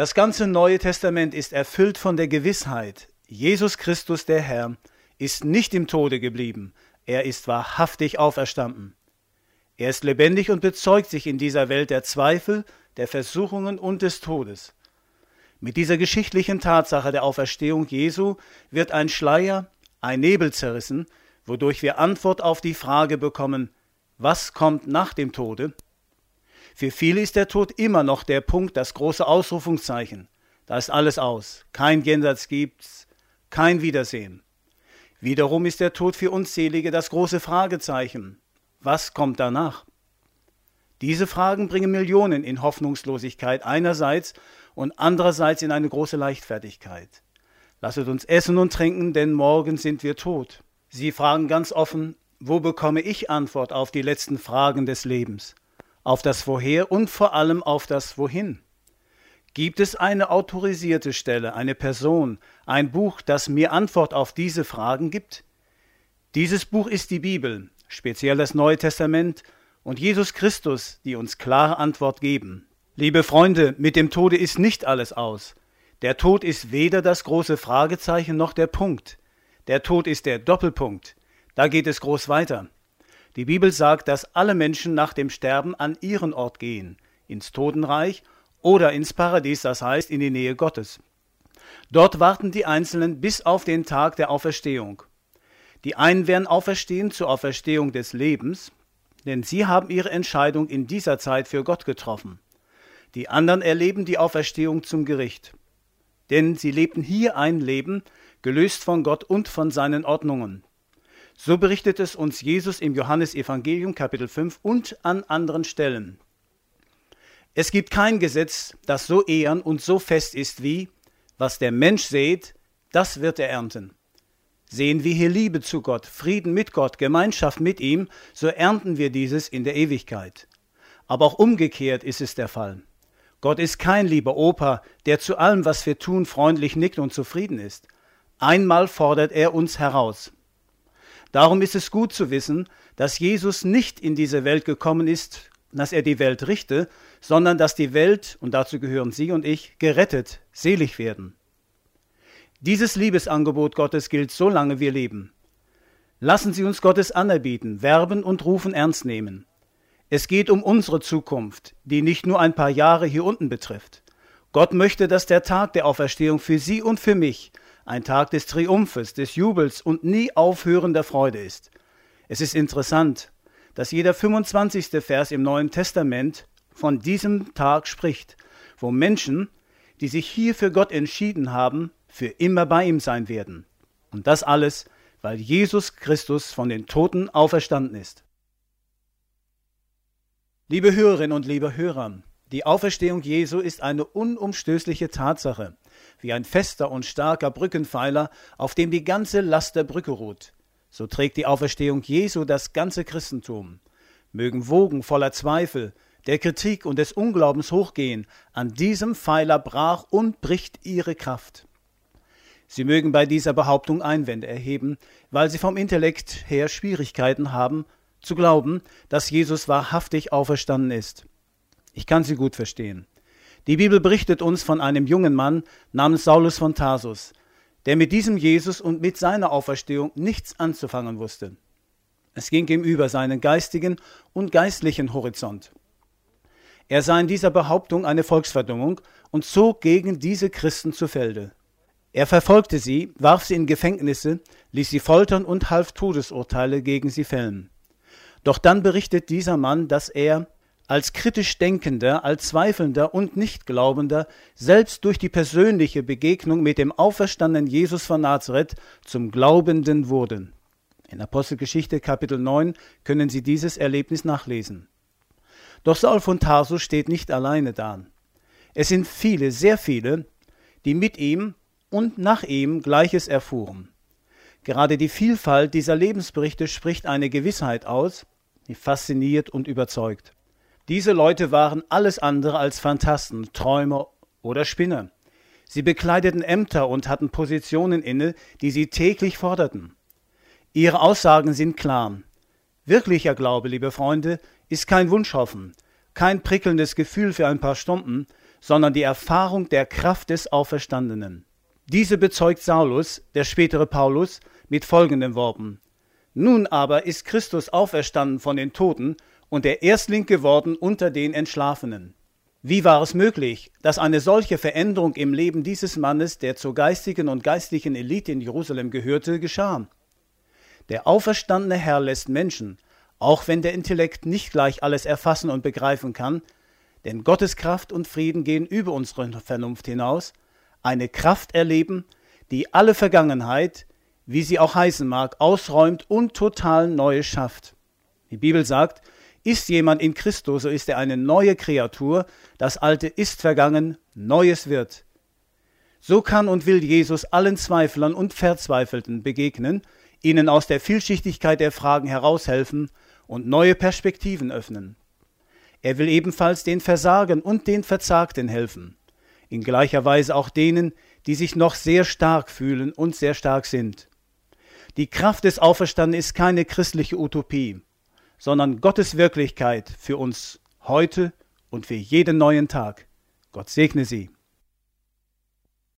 Das ganze Neue Testament ist erfüllt von der Gewissheit, Jesus Christus, der Herr, ist nicht im Tode geblieben, er ist wahrhaftig auferstanden. Er ist lebendig und bezeugt sich in dieser Welt der Zweifel, der Versuchungen und des Todes. Mit dieser geschichtlichen Tatsache der Auferstehung Jesu wird ein Schleier, ein Nebel zerrissen, wodurch wir Antwort auf die Frage bekommen, was kommt nach dem Tode? Für viele ist der Tod immer noch der Punkt, das große Ausrufungszeichen. Da ist alles aus, kein Jenseits gibt's, kein Wiedersehen. Wiederum ist der Tod für uns Selige das große Fragezeichen. Was kommt danach? Diese Fragen bringen Millionen in Hoffnungslosigkeit einerseits und andererseits in eine große Leichtfertigkeit. Lasset uns essen und trinken, denn morgen sind wir tot. Sie fragen ganz offen, wo bekomme ich Antwort auf die letzten Fragen des Lebens? Auf das Woher und vor allem auf das Wohin? Gibt es eine autorisierte Stelle, eine Person, ein Buch, das mir Antwort auf diese Fragen gibt? Dieses Buch ist die Bibel, speziell das Neue Testament und Jesus Christus, die uns klare Antwort geben. Liebe Freunde, mit dem Tode ist nicht alles aus. Der Tod ist weder das große Fragezeichen noch der Punkt. Der Tod ist der Doppelpunkt. Da geht es groß weiter. Die Bibel sagt, dass alle Menschen nach dem Sterben an ihren Ort gehen, ins Totenreich oder ins Paradies, das heißt in die Nähe Gottes. Dort warten die Einzelnen bis auf den Tag der Auferstehung. Die einen werden auferstehen zur Auferstehung des Lebens, denn sie haben ihre Entscheidung in dieser Zeit für Gott getroffen. Die anderen erleben die Auferstehung zum Gericht, denn sie lebten hier ein Leben, gelöst von Gott und von seinen Ordnungen. So berichtet es uns Jesus im Johannes-Evangelium Kapitel 5 und an anderen Stellen. Es gibt kein Gesetz, das so ehern und so fest ist wie, was der Mensch sät, das wird er ernten. Sehen wir hier Liebe zu Gott, Frieden mit Gott, Gemeinschaft mit ihm, so ernten wir dieses in der Ewigkeit. Aber auch umgekehrt ist es der Fall. Gott ist kein lieber Opa, der zu allem, was wir tun, freundlich nickt und zufrieden ist. Einmal fordert er uns heraus. Darum ist es gut zu wissen, dass Jesus nicht in diese Welt gekommen ist, dass er die Welt richte, sondern dass die Welt, und dazu gehören Sie und ich, gerettet, selig werden. Dieses Liebesangebot Gottes gilt, solange wir leben. Lassen Sie uns Gottes anerbieten, werben und rufen ernst nehmen. Es geht um unsere Zukunft, die nicht nur ein paar Jahre hier unten betrifft. Gott möchte, dass der Tag der Auferstehung für Sie und für mich ein Tag des Triumphes, des Jubels und nie aufhörender Freude ist. Es ist interessant, dass jeder 25. Vers im Neuen Testament von diesem Tag spricht, wo Menschen, die sich hier für Gott entschieden haben, für immer bei ihm sein werden. Und das alles, weil Jesus Christus von den Toten auferstanden ist. Liebe Hörerinnen und liebe Hörer, die Auferstehung Jesu ist eine unumstößliche Tatsache, wie ein fester und starker Brückenpfeiler, auf dem die ganze Last der Brücke ruht. So trägt die Auferstehung Jesu das ganze Christentum. Mögen Wogen voller Zweifel, der Kritik und des Unglaubens hochgehen, an diesem Pfeiler brach und bricht ihre Kraft. Sie mögen bei dieser Behauptung Einwände erheben, weil sie vom Intellekt her Schwierigkeiten haben, zu glauben, dass Jesus wahrhaftig auferstanden ist. Ich kann sie gut verstehen. Die Bibel berichtet uns von einem jungen Mann namens Saulus von Tarsus, der mit diesem Jesus und mit seiner Auferstehung nichts anzufangen wusste. Es ging ihm über seinen geistigen und geistlichen Horizont. Er sah in dieser Behauptung eine Volksverdummung und zog gegen diese Christen zu Felde. Er verfolgte sie, warf sie in Gefängnisse, ließ sie foltern und half Todesurteile gegen sie fällen. Doch dann berichtet dieser Mann, dass er als kritisch Denkender, als Zweifelnder und Nichtglaubender selbst durch die persönliche Begegnung mit dem auferstandenen Jesus von Nazareth zum Glaubenden wurde. In Apostelgeschichte Kapitel 9 können Sie dieses Erlebnis nachlesen. Doch Saul von Tarsus steht nicht alleine da. Es sind viele, sehr viele, die mit ihm und nach ihm Gleiches erfuhren. Gerade die Vielfalt dieser Lebensberichte spricht eine Gewissheit aus, die fasziniert und überzeugt. Diese Leute waren alles andere als Phantasten, Träumer oder Spinner. Sie bekleideten Ämter und hatten Positionen inne, die sie täglich forderten. Ihre Aussagen sind klar. Wirklicher Glaube, liebe Freunde, ist kein Wunschhoffen, kein prickelndes Gefühl für ein paar Stunden, sondern die Erfahrung der Kraft des Auferstandenen. Diese bezeugt Saulus, der spätere Paulus, mit folgenden Worten: Nun aber ist Christus auferstanden von den Toten und der Erstling geworden unter den Entschlafenen. Wie war es möglich, dass eine solche Veränderung im Leben dieses Mannes, der zur geistigen und geistlichen Elite in Jerusalem gehörte, geschah? Der auferstandene Herr lässt Menschen, auch wenn der Intellekt nicht gleich alles erfassen und begreifen kann, denn Gottes Kraft und Frieden gehen über unsere Vernunft hinaus, eine Kraft erleben, die alle Vergangenheit, wie sie auch heißen mag, ausräumt und total Neues schafft. Die Bibel sagt: Ist jemand in Christo, so ist er eine neue Kreatur, das Alte ist vergangen, Neues wird. So kann und will Jesus allen Zweiflern und Verzweifelten begegnen, ihnen aus der Vielschichtigkeit der Fragen heraushelfen und neue Perspektiven öffnen. Er will ebenfalls den Versagern und den Verzagten helfen, in gleicher Weise auch denen, die sich noch sehr stark fühlen und sehr stark sind. Die Kraft des Auferstandenen ist keine christliche Utopie, sondern Gottes Wirklichkeit für uns heute und für jeden neuen Tag. Gott segne Sie.